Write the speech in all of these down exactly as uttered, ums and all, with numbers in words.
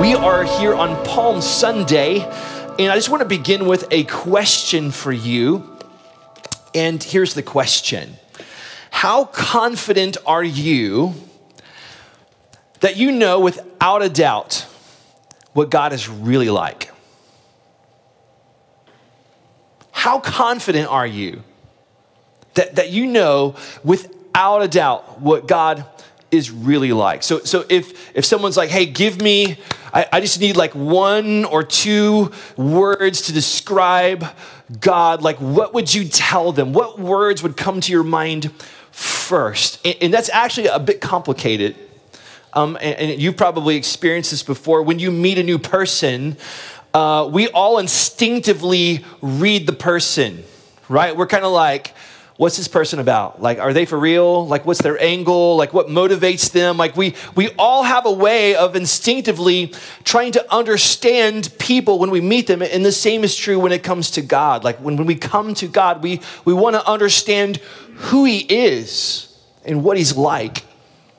We are here on Palm Sunday, and I just want to begin with a question for you. And here's the question. How confident are you that you know without a doubt what God is really like? How confident are you that, that you know without a doubt what God is really like? So, so if, if someone's like, hey, give me, I, I just need like one or two words to describe God, like what would you tell them? What words would come to your mind first? And, and that's actually a bit complicated. Um, and, and you probably experienced this before. When you meet a new person, uh, we all instinctively read the person, right? We're kind of like, what's this person about? Like, are they for real? Like, what's their angle? Like, what motivates them? Like, we we all have a way of instinctively trying to understand people when we meet them. And the same is true when it comes to God. Like, when, when we come to God, we, we want to understand who he is and what he's like.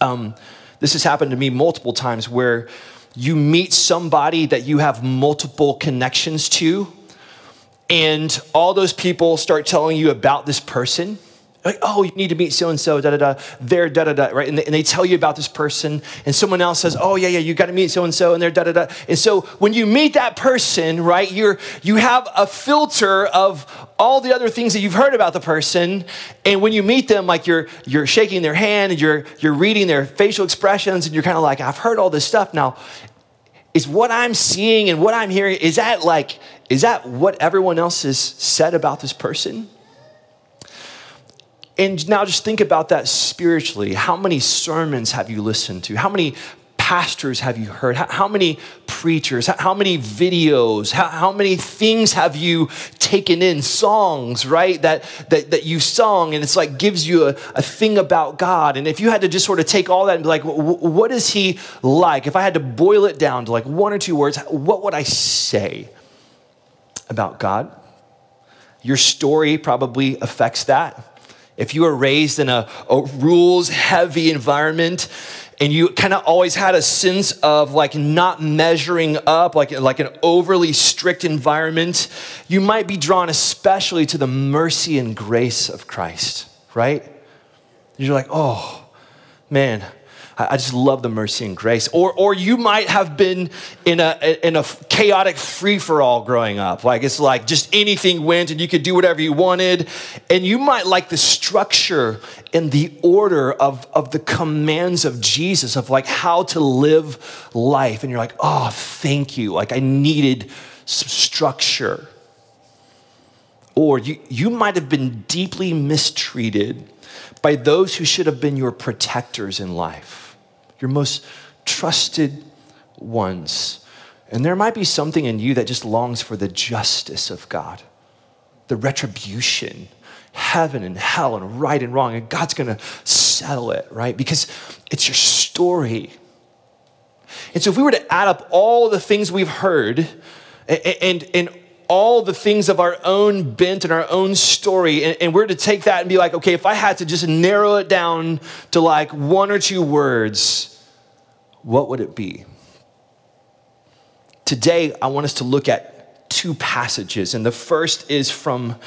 Um, this has happened to me multiple times where you meet somebody that you have multiple connections to, and all those people start telling you about this person. Like, oh, you need to meet so-and-so, da-da-da, there, da-da-da, right? And they, and they tell you about this person. And someone else says, oh, yeah, yeah, you got to meet so-and-so, and they're da-da-da. And so when you meet that person, right, you're you have a filter of all the other things that you've heard about the person. And when you meet them, like, you're you're shaking their hand, and you're you're reading their facial expressions, and you're kind of like, I've heard all this stuff now. Is what I'm seeing and what I'm hearing, is that like, is that what everyone else has said about this person? And now just think about that spiritually. How many sermons have you listened to? How many pastors have you heard? How, how many preachers? How, how many videos? How, how many things have you taken in? Songs, right? That that that you've sung, and it's like gives you a, a thing about God. And if you had to just sort of take all that and be like, w- what is he like? If I had to boil it down to like one or two words, what would I say about God? Your story probably affects that. If you were raised in a, a rules-heavy environment, and you kind of always had a sense of like not measuring up, like, like an overly strict environment, you might be drawn especially to the mercy and grace of Christ, right? You're like, oh, man, I just love the mercy and grace. Or or you might have been in a in a chaotic free-for-all growing up. Like it's like just anything went and you could do whatever you wanted. And you might like the structure and the order of, of the commands of Jesus of like how to live life. And you're like, oh, thank you. Like I needed some structure. Or you, you might have been deeply mistreated by those who should have been your protectors in life, your most trusted ones. And there might be something in you that just longs for the justice of God, the retribution, heaven and hell and right and wrong, and God's gonna settle it, right? Because it's your story. And so if we were to add up all the things we've heard and, and, and all the things of our own bent and our own story, and, and we're to take that and be like, okay, if I had to just narrow it down to like one or two words, what would it be? Today, I want us to look at two passages, and the first is from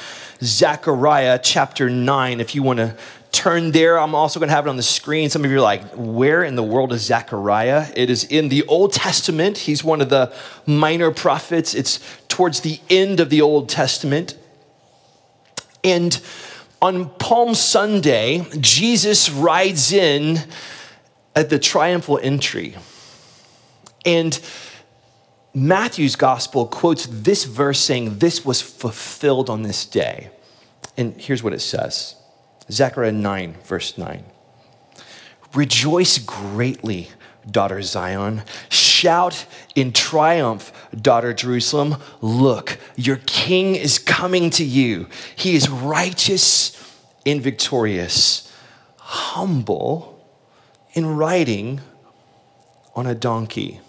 Zechariah chapter nine. If you want to turn there, I'm also going to have it on the screen. Some of you are like, where in the world is Zechariah? It is in the Old Testament. He's one of the minor prophets. It's towards the end of the Old Testament. And on Palm Sunday, Jesus rides in at the triumphal entry. And Matthew's gospel quotes this verse saying, this was fulfilled on this day. And here's what it says. Zechariah nine, verse nine. Rejoice greatly, daughter Zion. Shout in triumph, daughter Jerusalem. Look, your king is coming to you. He is righteous and victorious, humble and riding on a donkey,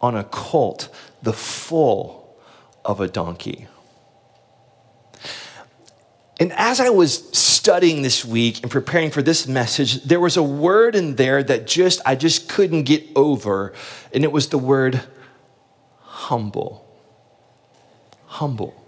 on a colt, the foal of a donkey. And as I was studying this week and preparing for this message, there was a word in there that just I just couldn't get over, and it was the word humble. Humble.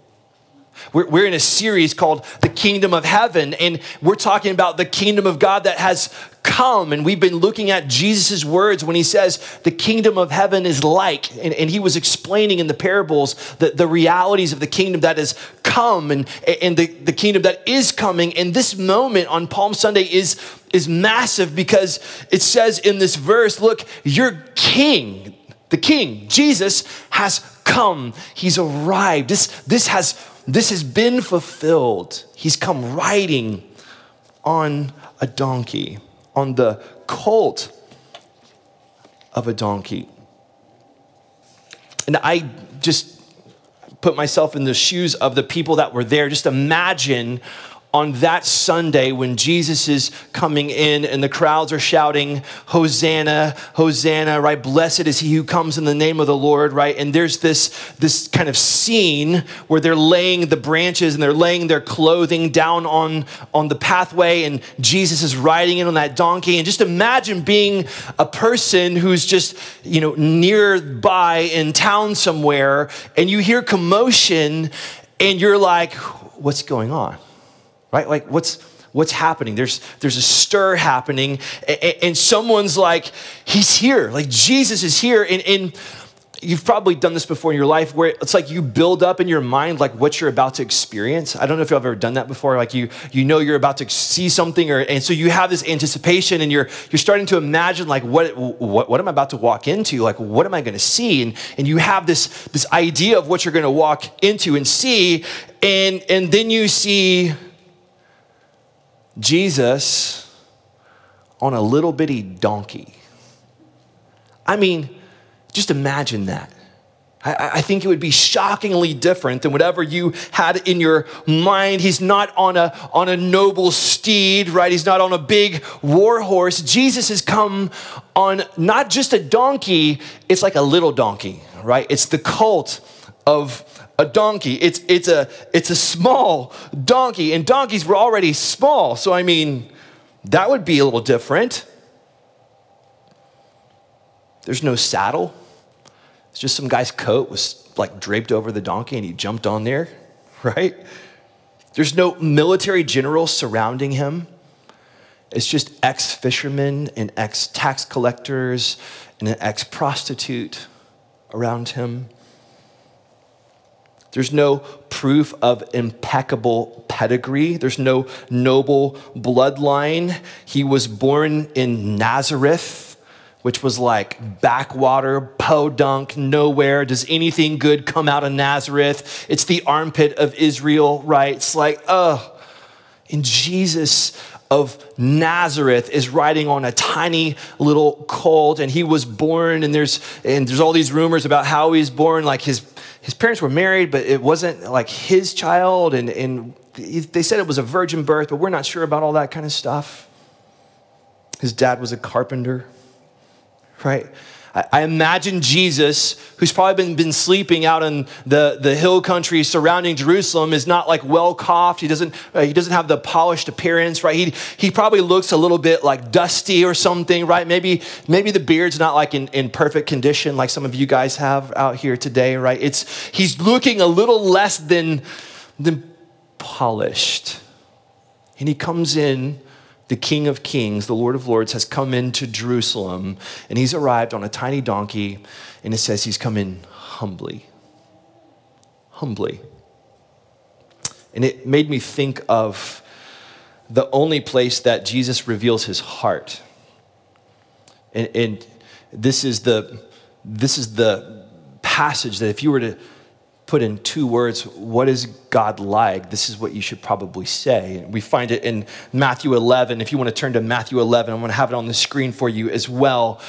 We're, we're in a series called The Kingdom of Heaven, and we're talking about the kingdom of God that has come, and we've been looking at Jesus' words when he says the kingdom of heaven is like, and, and he was explaining in the parables the, the realities of the kingdom that is come and, and the, the kingdom that is coming. And this moment on Palm Sunday is, is massive because it says in this verse, look, your king, the king, Jesus, has come. He's arrived. This, this has This has been fulfilled. He's come riding on a donkey, on the colt of a donkey. And I just put myself in the shoes of the people that were there. Just imagine on that Sunday when Jesus is coming in and the crowds are shouting, Hosanna, Hosanna, right? Blessed is he who comes in the name of the Lord, right? And there's this, this kind of scene where they're laying the branches and they're laying their clothing down on, on the pathway, and Jesus is riding in on that donkey. And just imagine being a person who's just, you know, nearby in town somewhere, and you hear commotion and you're like, what's going on? Right? Like what's what's happening? There's there's a stir happening, and, and someone's like, he's here, like Jesus is here. And, and you've probably done this before in your life where it's like you build up in your mind like what you're about to experience. I don't know if you've ever done that before. Like you you know you're about to see something, or and so you have this anticipation, and you're you're starting to imagine like what what, what am I about to walk into? Like what am I gonna see? And and you have this this idea of what you're gonna walk into and see, and and then you see Jesus on a little bitty donkey. I mean, just imagine that. I, I think it would be shockingly different than whatever you had in your mind. He's not on a, on a noble steed, right? He's not on a big war horse. Jesus has come on not just a donkey, it's like a little donkey, right? It's the colt of a donkey. It's it's a it's a small donkey, and donkeys were already small. So I mean, that would be a little different. There's no saddle. It's just some guy's coat was like draped over the donkey, and he jumped on there, right? There's no military general surrounding him. It's just ex-fishermen and ex-tax collectors and an ex-prostitute around him. There's no proof of impeccable pedigree. There's no noble bloodline. He was born in Nazareth, which was like backwater, podunk, nowhere. Does anything good come out of Nazareth? It's the armpit of Israel, right? It's like, oh. And Jesus of Nazareth is riding on a tiny little colt, and he was born, and there's and there's all these rumors about how he's born, like his His parents were married, but it wasn't like his child, and, and they said it was a virgin birth, but we're not sure about all that kind of stuff. His dad was a carpenter, right? I, I imagine Jesus, who's probably been, been sleeping out in the, the hill country surrounding Jerusalem, is not like well coiffed. He doesn't uh, he doesn't have the polished appearance, right? He he probably looks a little bit like dusty or something, right? Maybe maybe the beard's not like in, in perfect condition, like some of you guys have out here today, right? It's he's looking a little less than than polished, and he comes in. The King of Kings, the Lord of Lords, has come into Jerusalem, and he's arrived on a tiny donkey, and it says he's come in humbly. Humbly. And it made me think of the only place that Jesus reveals his heart. And, and this is the this is the passage that if you were to put in two words, what is God like? This is what you should probably say. And we find it in Matthew eleven. If you want to turn to Matthew eleven, I'm going to have it on the screen for you as well.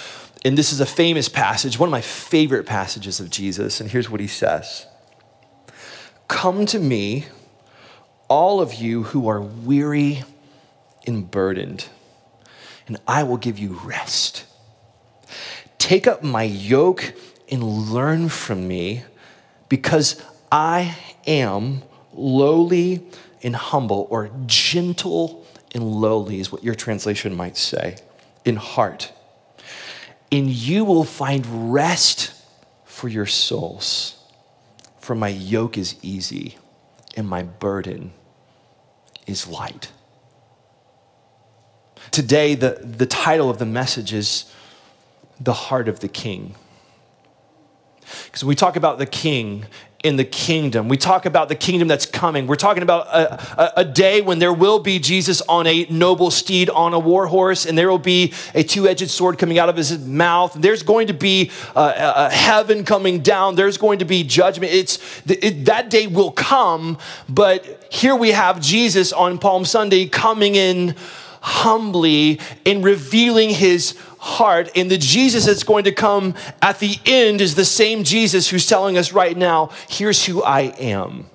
And this is a famous passage, one of my favorite passages of Jesus. And here's what he says. Come to me, all of you who are weary and burdened, and I will give you rest. Take up my yoke and learn from me, because I am lowly and humble, or gentle and lowly is what your translation might say, in heart. And you will find rest for your souls. For my yoke is easy and my burden is light. Today, the, the title of the message is The Heart of the King. Because we talk about the king in the kingdom. We talk about the kingdom that's coming. We're talking about a, a, a day when there will be Jesus on a noble steed, on a war horse, and there will be a two-edged sword coming out of his mouth. There's going to be uh, a, a heaven coming down. There's going to be judgment. It's it, that day will come, but here we have Jesus on Palm Sunday coming in humbly in revealing his heart. And the Jesus that's going to come at the end is the same Jesus who's telling us right now, here's who I am.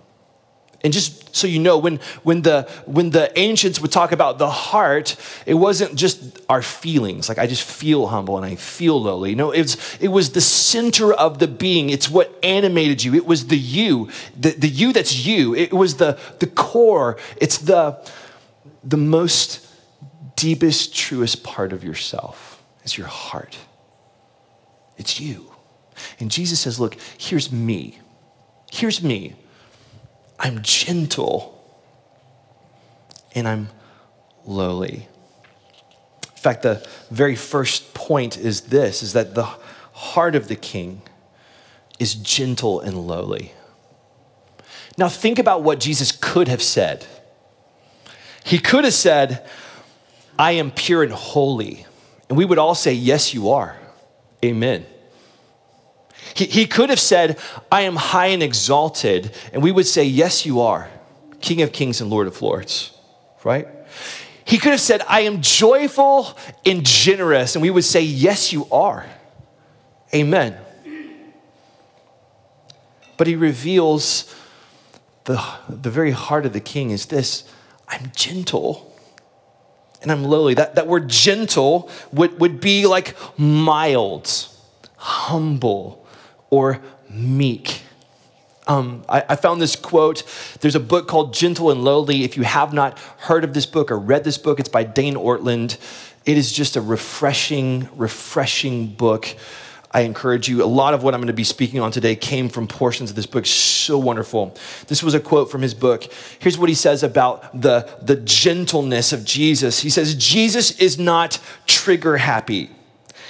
And just so you know, when when the when the ancients would talk about the heart, it wasn't just our feelings, like I just feel humble and I feel lowly. No, it's it was the center of the being. It's what animated you. It was the you, the, the you that's you. It was the the core. It's the the most deepest, truest part of yourself is your heart. It's you. And Jesus says, look, here's me. Here's me. I'm gentle and I'm lowly. In fact, the very first point is this, is that the heart of the king is gentle and lowly. Now think about what Jesus could have said. He could have said, I am pure and holy. And we would all say, yes, you are. Amen. He, he could have said, I am high and exalted. And we would say, yes, you are. King of kings and Lord of lords, right? He could have said, I am joyful and generous. And we would say, yes, you are. Amen. But he reveals the, the very heart of the king is this, I'm gentle. And I'm lowly. That, that word gentle would, would be like mild, humble, or meek. Um, I, I found this quote. There's a book called Gentle and Lowly. If you have not heard of this book or read this book, it's by Dane Ortland. It is just a refreshing, refreshing book. I encourage you. A lot of what I'm going to be speaking on today came from portions of this book. So wonderful. This was a quote from his book. Here's what he says about the, the gentleness of Jesus. He says, Jesus is not trigger happy.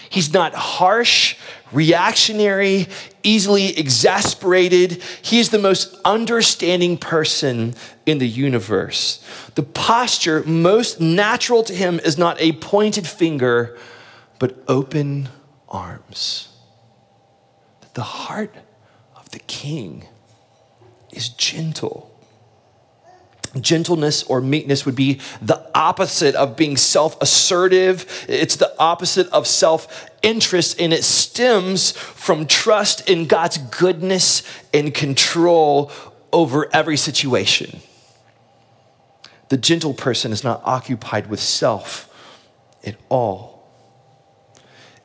He's not harsh, reactionary, easily exasperated. He is the most understanding person in the universe. The posture most natural to him is not a pointed finger, but open arms. The heart of the king is gentle. Gentleness or meekness would be the opposite of being self-assertive. It's the opposite of self-interest, and it stems from trust in God's goodness and control over every situation. The gentle person is not occupied with self at all.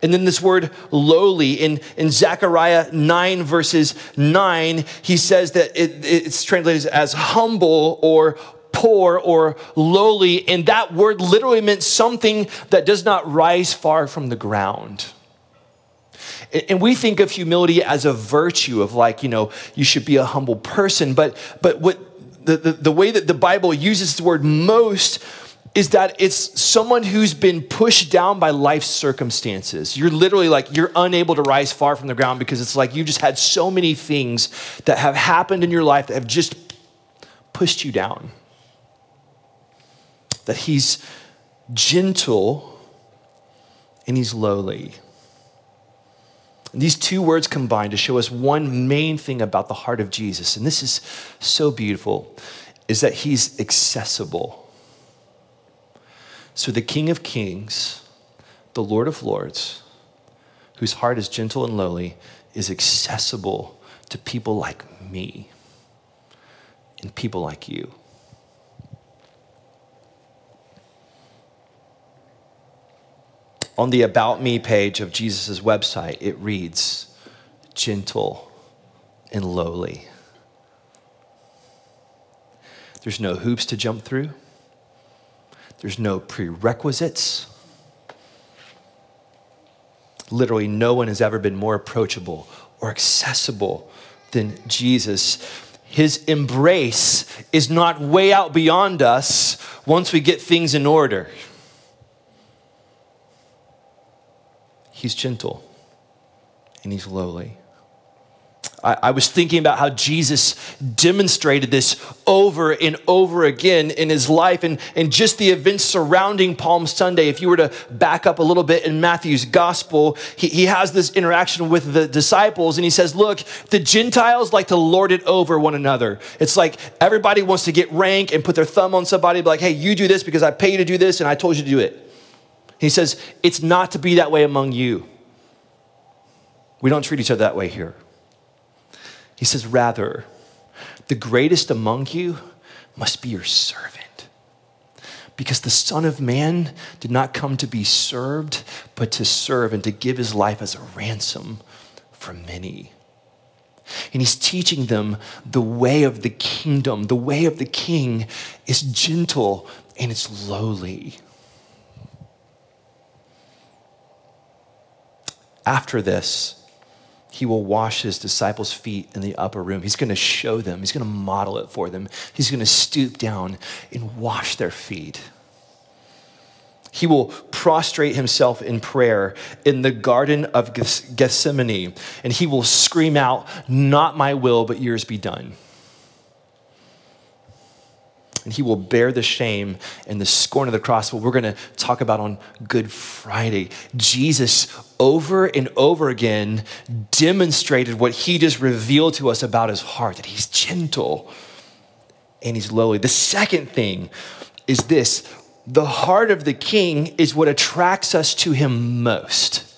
And then this word lowly, in, in Zechariah nine, verses nine, he says that it, it's translated as humble or poor or lowly. And that word literally meant something that does not rise far from the ground. And we think of humility as a virtue of like, you know, you should be a humble person. But but what the, the, the way that the Bible uses the word most is that it's someone who's been pushed down by life's circumstances. You're literally like, you're unable to rise far from the ground because it's like you just had so many things that have happened in your life that have just pushed you down. That he's gentle and he's lowly. And these two words combine to show us one main thing about the heart of Jesus, and this is so beautiful, is that he's accessible. So the King of Kings, the Lord of Lords, whose heart is gentle and lowly, is accessible to people like me and people like you. On the About Me page of Jesus' website, it reads, gentle and lowly. There's no hoops to jump through. There's no prerequisites. Literally, no one has ever been more approachable or accessible than Jesus. His embrace is not way out beyond us once we get things in order. He's gentle and he's lowly. I, I was thinking about how Jesus demonstrated this over and over again in his life and, and just the events surrounding Palm Sunday. If you were to back up a little bit in Matthew's gospel, he, he has this interaction with the disciples and he says, look, the Gentiles like to lord it over one another. It's like everybody wants to get rank and put their thumb on somebody and be like, hey, you do this because I pay you to do this and I told you to do it. He says, it's not to be that way among you. We don't treat each other that way here. He says, rather, the greatest among you must be your servant, because the Son of Man did not come to be served, but to serve and to give his life as a ransom for many. And he's teaching them the way of the kingdom. The way of the king is gentle and it's lowly. After this, he will wash his disciples' feet in the upper room. He's going to show them. He's going to model it for them. He's going to stoop down and wash their feet. He will prostrate himself in prayer in the Garden of Gethsemane, and he will scream out, not my will, but yours be done. And he will bear the shame and the scorn of the cross, what we're going to talk about on Good Friday. Jesus, over and over again, demonstrated what he just revealed to us about his heart, that he's gentle and he's lowly. The second thing is this: the heart of the king is what attracts us to him most.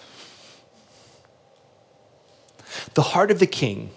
The heart of the king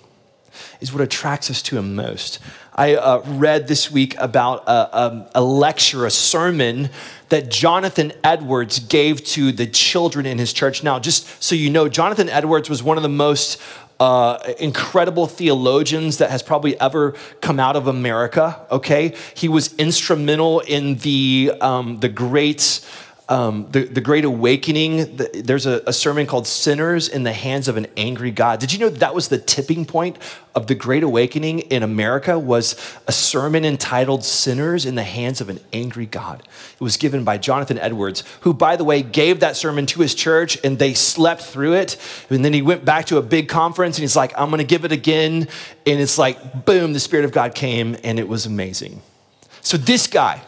is what attracts us to him most. I uh, read this week about a, a, a lecture, a sermon that Jonathan Edwards gave to the children in his church. Now, just so you know, Jonathan Edwards was one of the most uh, incredible theologians that has probably ever come out of America, okay? He was instrumental in the, um, the great... Um, the, the Great Awakening. The, there's a, a sermon called Sinners in the Hands of an Angry God. Did you know that was the tipping point of the Great Awakening in America, was a sermon entitled Sinners in the Hands of an Angry God? It was given by Jonathan Edwards, who, by the way, gave that sermon to his church and they slept through it. And then he went back to a big conference and he's like, I'm going to give it again. And it's like, boom, the Spirit of God came and it was amazing. So this guy,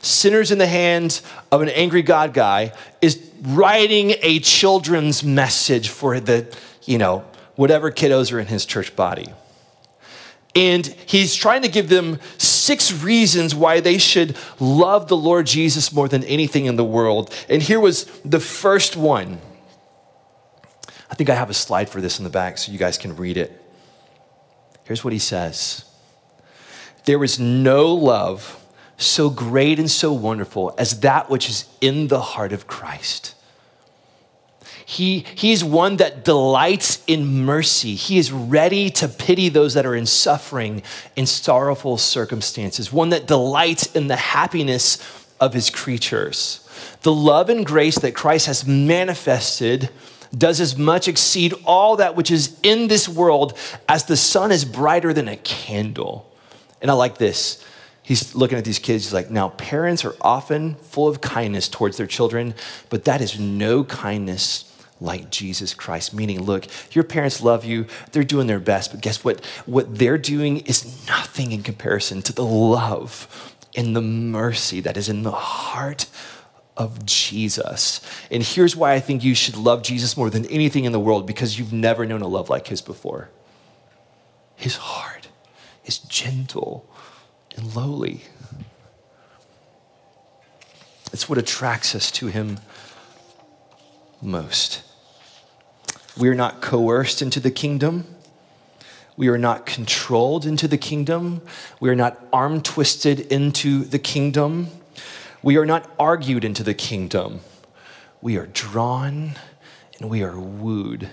Sinners in the Hands of an Angry God guy, is writing a children's message for the, you know, whatever kiddos are in his church body. And he's trying to give them six reasons why they should love the Lord Jesus more than anything in the world. And here was the first one. I think I have a slide for this in the back so you guys can read it. Here's what he says. There is no love so great and so wonderful as that which is in the heart of Christ. He, he's one that delights in mercy. He is ready to pity those that are in suffering and sorrowful circumstances, one that delights in the happiness of his creatures. The love and grace that Christ has manifested does as much exceed all that which is in this world as the sun is brighter than a candle. And I like this. He's looking at these kids, he's like, now parents are often full of kindness towards their children, but that is no kindness like Jesus Christ. Meaning, look, your parents love you, they're doing their best, but guess what? What they're doing is nothing in comparison to the love and the mercy that is in the heart of Jesus. And here's why I think you should love Jesus more than anything in the world, because you've never known a love like his before. His heart is gentle and lowly. It's what attracts us to him most. We are not coerced into the kingdom. We are not controlled into the kingdom. We are not arm twisted into the kingdom. We are not argued into the kingdom. We are drawn and we are wooed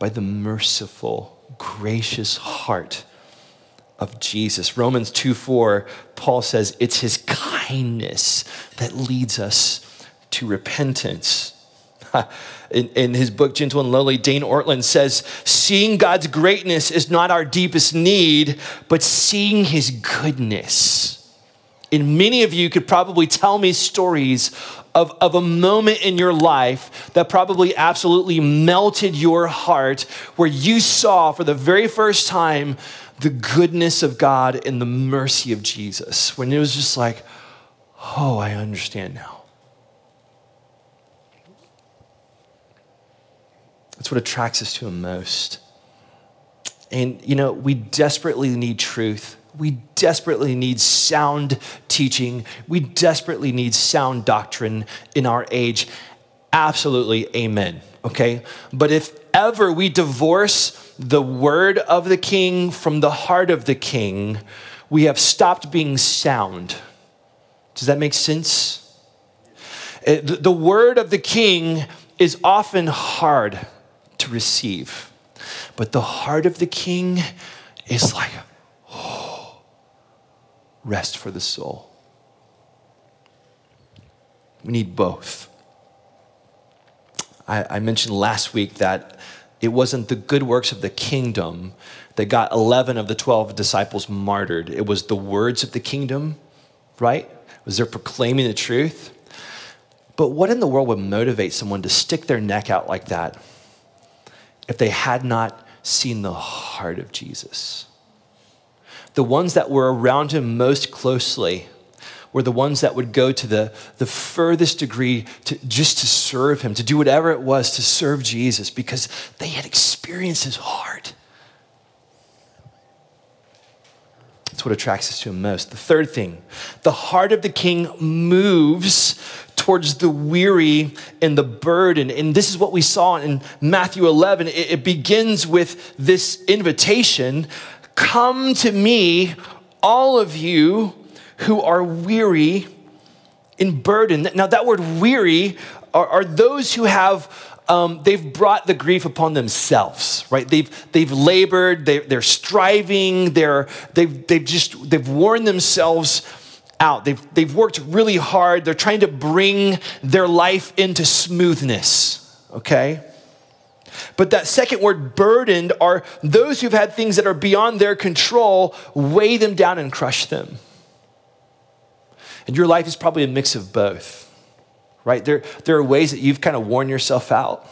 by the merciful, gracious heart of Jesus. Romans two four, Paul says, it's his kindness that leads us to repentance. In, in his book, Gentle and Lowly, Dane Ortland says, seeing God's greatness is not our deepest need, but seeing his goodness. And many of you could probably tell me stories of, of a moment in your life that probably absolutely melted your heart, where you saw for the very first time the goodness of God and the mercy of Jesus. When it was just like, oh, I understand now. That's what attracts us to him most. And, you know, we desperately need truth. We desperately need sound teaching. We desperately need sound doctrine in our age. Absolutely, amen, okay? But if ever we divorce the word of the king from the heart of the king, we have stopped being sound. Does that make sense? The word of the king is often hard to receive, but the heart of the king is like, oh, rest for the soul. We need both. I, I mentioned last week that it wasn't the good works of the kingdom that got eleven of the twelve disciples martyred. It was the words of the kingdom, right? It was their proclaiming the truth. But what in the world would motivate someone to stick their neck out like that if they had not seen the heart of Jesus? The ones that were around him most closely were the ones that would go to the, the furthest degree to just to serve him, to do whatever it was to serve Jesus, because they had experienced his heart. That's what attracts us to him most. The third thing, the heart of the king moves towards the weary and the burden. And this is what we saw in Matthew eleven. It, it begins with this invitation, come to me, all of you who are weary and burdened. Now, that word weary are, are those who have, um, they've brought the grief upon themselves, right? They've they've labored, they, they're striving, they're, they've, they've just, they've worn themselves out. They've, they've worked really hard. They're trying to bring their life into smoothness, okay? But that second word, burdened, are those who've had things that are beyond their control weigh them down and crush them. And your life is probably a mix of both, right? There, there are ways that you've kind of worn yourself out,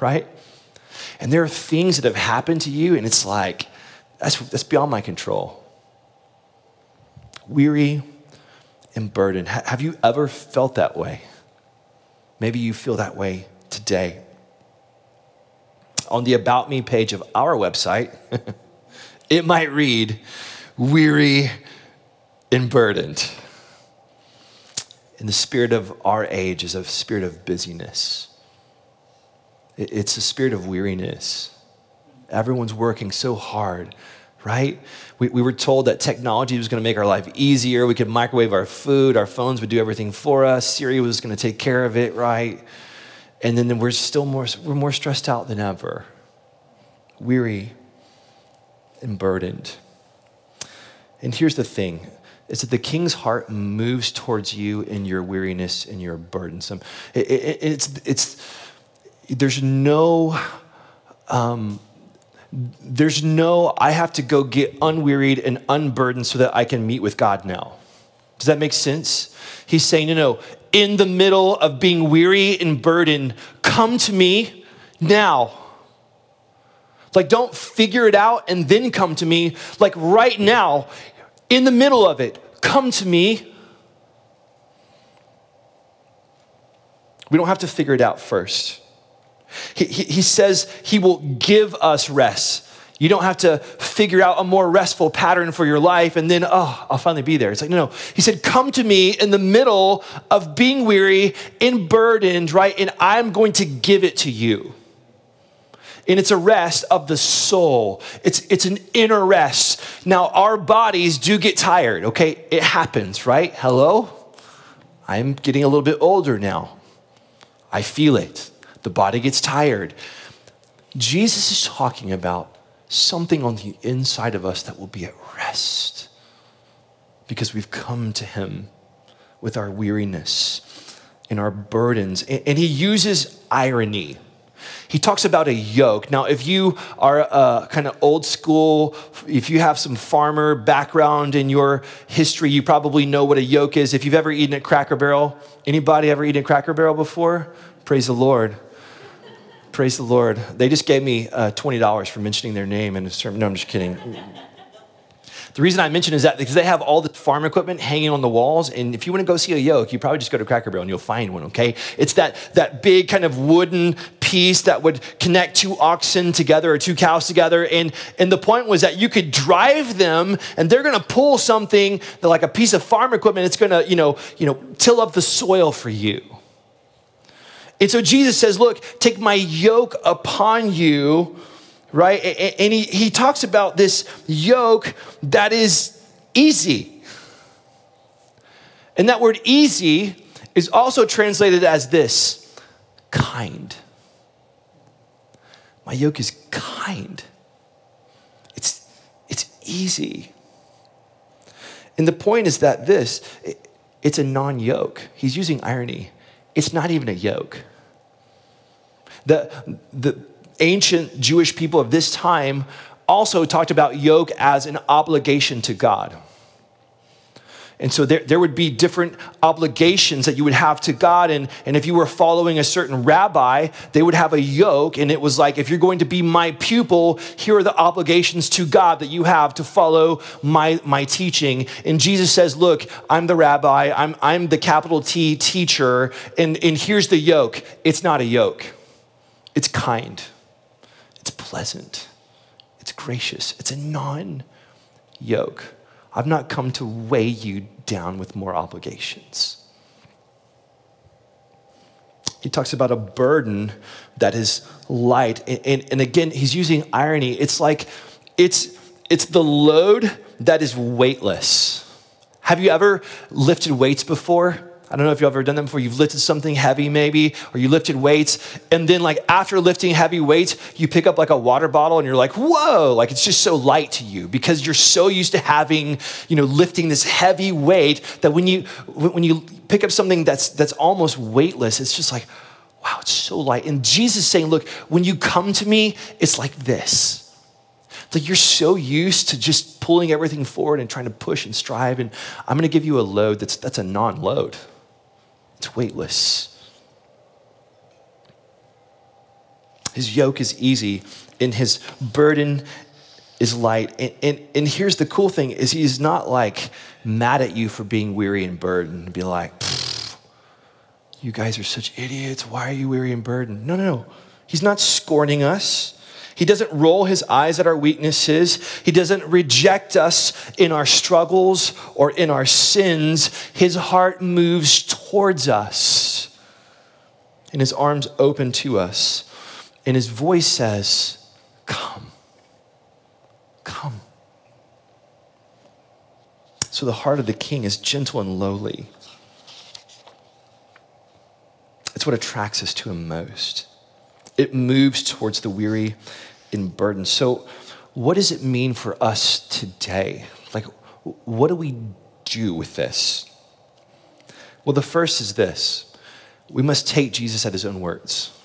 right? And there are things that have happened to you, and it's like, that's, that's beyond my control. Weary and burdened. Have you ever felt that way? Maybe you feel that way today. On the About Me page of our website, it might read, weary and burdened. And the spirit of our age is a spirit of busyness. It's a spirit of weariness. Everyone's working so hard, right? We, we were told that technology was going to make our life easier. We could microwave our food. Our phones would do everything for us. Siri was going to take care of it, right? And then we're still more, we're more stressed out than ever, weary and burdened. And here's the thing, is that the king's heart moves towards you in your weariness and your burdensome. It, it, it's, it's, there's no, um, there's no, I have to go get unwearied and unburdened so that I can meet with God now. Does that make sense? He's saying, no, no. In the middle of being weary and burdened, come to me now. Like, don't figure it out and then come to me. Like, right now, in the middle of it, come to me. We don't have to figure it out first. He, he, he says he will give us rest. You don't have to figure out a more restful pattern for your life and then, oh, I'll finally be there. It's like, no, no. He said, come to me in the middle of being weary and burdened, right? And I'm going to give it to you. And it's a rest of the soul. It's it's an inner rest. Now, our bodies do get tired, okay? It happens, right? Hello? I'm getting a little bit older now. I feel it. The body gets tired. Jesus is talking about something on the inside of us that will be at rest because we've come to him with our weariness and our burdens. And he uses irony. He talks about a yoke. Now, if you are uh, kind of old school, if you have some farmer background in your history, you probably know what a yoke is. If you've ever eaten at Cracker Barrel, anybody ever eaten at Cracker Barrel before? Praise the Lord. Praise the Lord. They just gave me uh, twenty dollars for mentioning their name in a sermon. No, I'm just kidding. The reason I mention is that because they have all the farm equipment hanging on the walls, and if you want to go see a yoke, you probably just go to Cracker Barrel and you'll find one, okay? It's that that big kind of wooden piece that would connect two oxen together or two cows together, and, and the point was that you could drive them, and they're going to pull something, that, like a piece of farm equipment, it's going to, you know, you know, till up the soil for you. And so Jesus says, look, take my yoke upon you, right? And he, he talks about this yoke that is easy. And that word easy is also translated as this, kind. My yoke is kind. It's, it's easy. And the point is that this, it, it's a non-yoke. He's using irony. It's not even a yoke. The, the ancient Jewish people of this time also talked about yoke as an obligation to God. And so there, there would be different obligations that you would have to God. And, and if you were following a certain rabbi, they would have a yoke. And it was like, if you're going to be my pupil, here are the obligations to God that you have to follow my, my teaching. And Jesus says, look, I'm the rabbi. I'm, I'm the capital T teacher. And, and here's the yoke. It's not a yoke. It's kind. It's pleasant. It's gracious. It's a non-yoke. I've not come to weigh you down with more obligations. He talks about a burden that is light. And, and, and again, he's using irony. It's like, it's, it's the load that is weightless. Have you ever lifted weights before? I don't know if you've ever done that before. You've lifted something heavy maybe, or you lifted weights. And then like after lifting heavy weights, you pick up like a water bottle and you're like, whoa, like it's just so light to you because you're so used to having, you know, lifting this heavy weight that when you, when you pick up something that's, that's almost weightless, it's just like, wow, it's so light. And Jesus is saying, look, when you come to me, it's like this. It's like you're so used to just pulling everything forward and trying to push and strive. And I'm going to give you a load that's, that's a non-load. It's weightless. His yoke is easy and his burden is light. And, and, and here's the cool thing is he's not like mad at you for being weary and burdened and be like, you guys are such idiots. Why are you weary and burdened? No, no, no. He's not scorning us. He doesn't roll his eyes at our weaknesses. He doesn't reject us in our struggles or in our sins. His heart moves towards us and his arms open to us. And his voice says, come, come. So the heart of the king is gentle and lowly. It's what attracts us to him most. It moves towards the weary and burdened. So what does it mean for us today? Like, what do we do with this? Well, the first is this. We must take Jesus at his own words.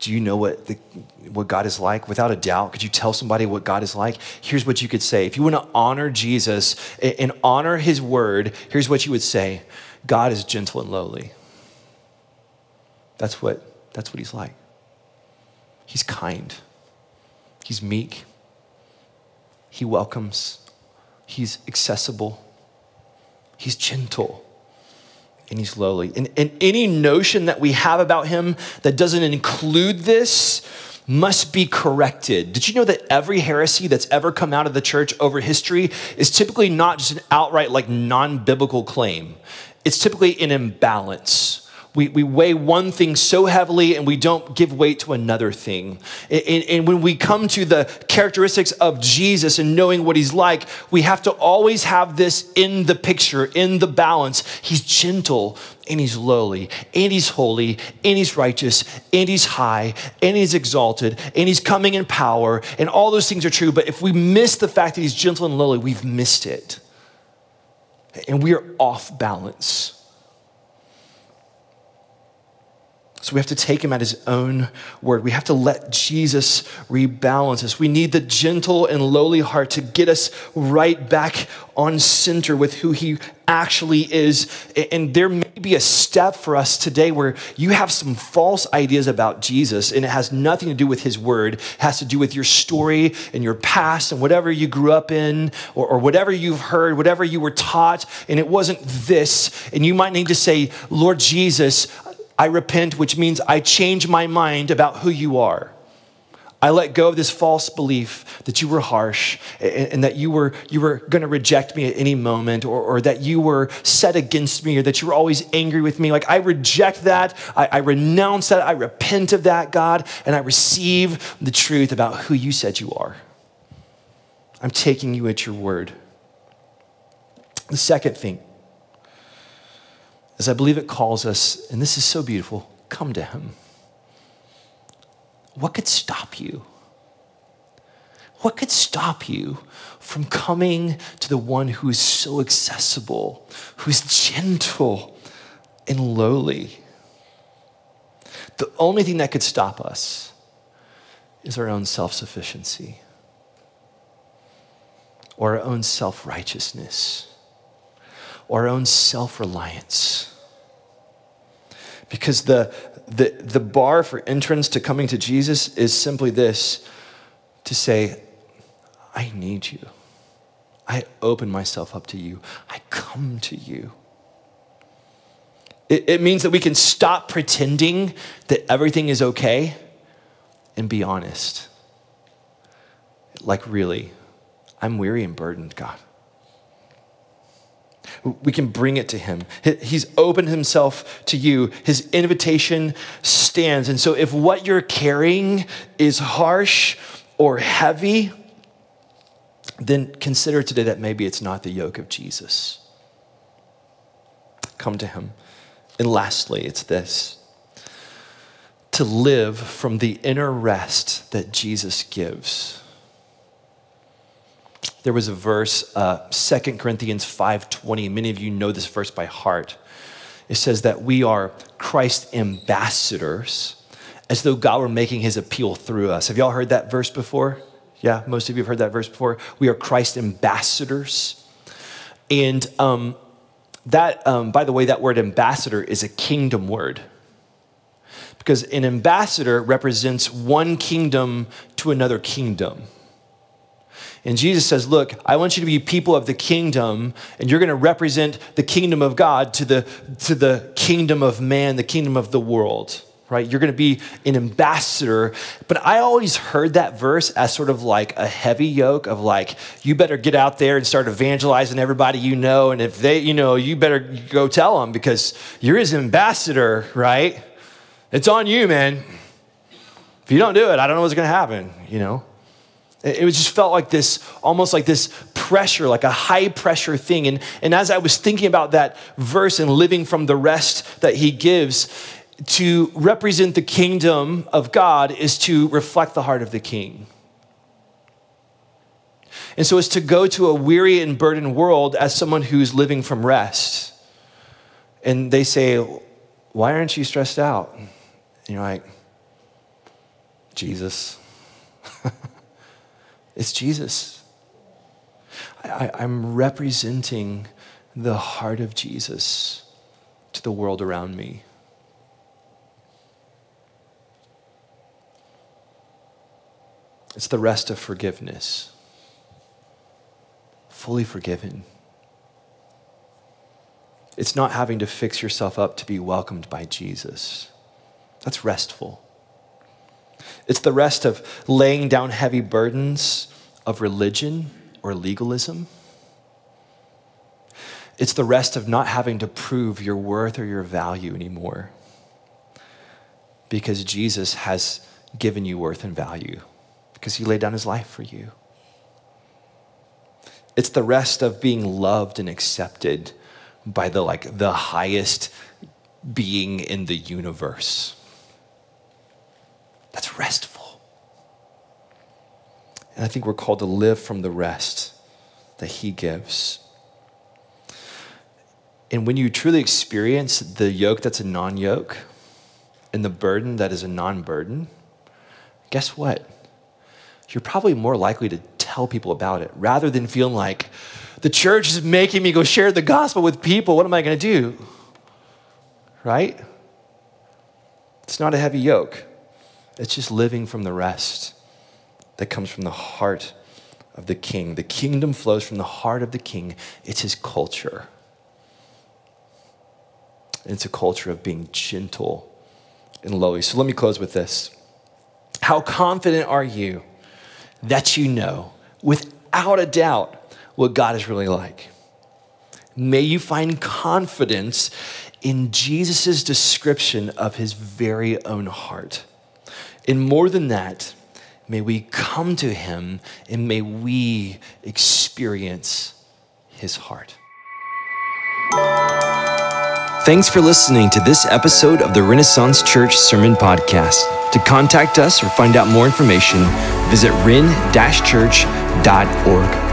Do you know what the, what God is like? Without a doubt, could you tell somebody what God is like? Here's what you could say. If you want to honor Jesus and honor his word, here's what you would say. God is gentle and lowly. That's what, that's what he's like. He's kind. He's meek. He welcomes. He's accessible. He's gentle. and he's lowly. And, and any notion that we have about him that doesn't include this must be corrected. Did you know that every heresy that's ever come out of the church over history is typically not just an outright like non-biblical claim? It's typically an imbalance. We we weigh one thing so heavily and we don't give weight to another thing. And, and when we come to the characteristics of Jesus and knowing what he's like, we have to always have this in the picture, in the balance. He's gentle and he's lowly and he's holy and he's righteous and he's high and he's exalted and he's coming in power, and all those things are true. But if we miss the fact that he's gentle and lowly, we've missed it. And we are off balance. So we have to take him at his own word. We have to let Jesus rebalance us. We need the gentle and lowly heart to get us right back on center with who he actually is. And there may be a step for us today where you have some false ideas about Jesus, and it has nothing to do with his word. It has to do with your story and your past and whatever you grew up in, or, or whatever you've heard, whatever you were taught, and it wasn't this. And you might need to say, Lord Jesus, I repent, which means I change my mind about who you are. I let go of this false belief that you were harsh and, and that you were you were going to reject me at any moment, or, or that you were set against me, or that you were always angry with me. Like, I reject that. I, I renounce that. I repent of that, God, and I receive the truth about who you said you are. I'm taking you at your word. The second thing, as I believe it calls us, and this is so beautiful, come to him. What could stop you? What could stop you from coming to the one who is so accessible, who's gentle and lowly? The only thing that could stop us is our own self-sufficiency or our own self-righteousness or our own self-reliance. Because the, the, the bar for entrance to coming to Jesus is simply this, to say, I need you. I open myself up to you. I come to you. It, it means that we can stop pretending that everything is okay and be honest. Like, really, I'm weary and burdened, God. We can bring it to him. He's opened himself to you. His invitation stands. And so if what you're carrying is harsh or heavy, then consider today that maybe it's not the yoke of Jesus. Come to him. And lastly, it's this: to live from the inner rest that Jesus gives. There was a verse, uh, Second Corinthians five twenty. Many of you know this verse by heart. It says that we are Christ's ambassadors, as though God were making his appeal through us. Have y'all heard that verse before? Yeah, most of you have heard that verse before. We are Christ's ambassadors. And um, that, um, by the way, that word ambassador is a kingdom word, because an ambassador represents one kingdom to another kingdom. And Jesus says, look, I want you to be people of the kingdom, and you're going to represent the kingdom of God to the, to the kingdom of man, the kingdom of the world, right? You're going to be an ambassador. But I always heard that verse as sort of like a heavy yoke of like, you better get out there and start evangelizing everybody you know, and if they, you know, you better go tell them because you're his ambassador, right? It's on you, man. If you don't do it, I don't know what's going to happen, you know? It just felt like this, almost like this pressure, like a high pressure thing. And, and as I was thinking about that verse and living from the rest that he gives, to represent the kingdom of God is to reflect the heart of the king. And so it's to go to a weary and burdened world as someone who's living from rest. And they say, why aren't you stressed out? And you're like, Jesus. It's Jesus. I, I'm representing the heart of Jesus to the world around me. It's the rest of forgiveness, fully forgiven, It's not having to fix yourself up to be welcomed by Jesus. That's restful. It's the rest of laying down heavy burdens of religion or legalism. It's the rest of not having to prove your worth or your value anymore, because Jesus has given you worth and value, because he laid down his life for you. It's the rest of being loved and accepted by the like the highest being in the universe. That's restful. And I think we're called to live from the rest that he gives. And when you truly experience the yoke that's a non-yoke and the burden that is a non-burden, guess what? You're probably more likely to tell people about it rather than feeling like the church is making me go share the gospel with people. What am I going to do? Right? It's not a heavy yoke. It's just living from the rest that comes from the heart of the king. The kingdom flows from the heart of the king. It's his culture. It's a culture of being gentle and lowly. So let me close with this. How confident are you that you know without a doubt what God is really like? May you find confidence in Jesus' description of his very own heart. And more than that, may we come to him and may we experience his heart. Thanks for listening to this episode of the Renaissance Church Sermon Podcast. To contact us or find out more information, visit ren dash church dot org.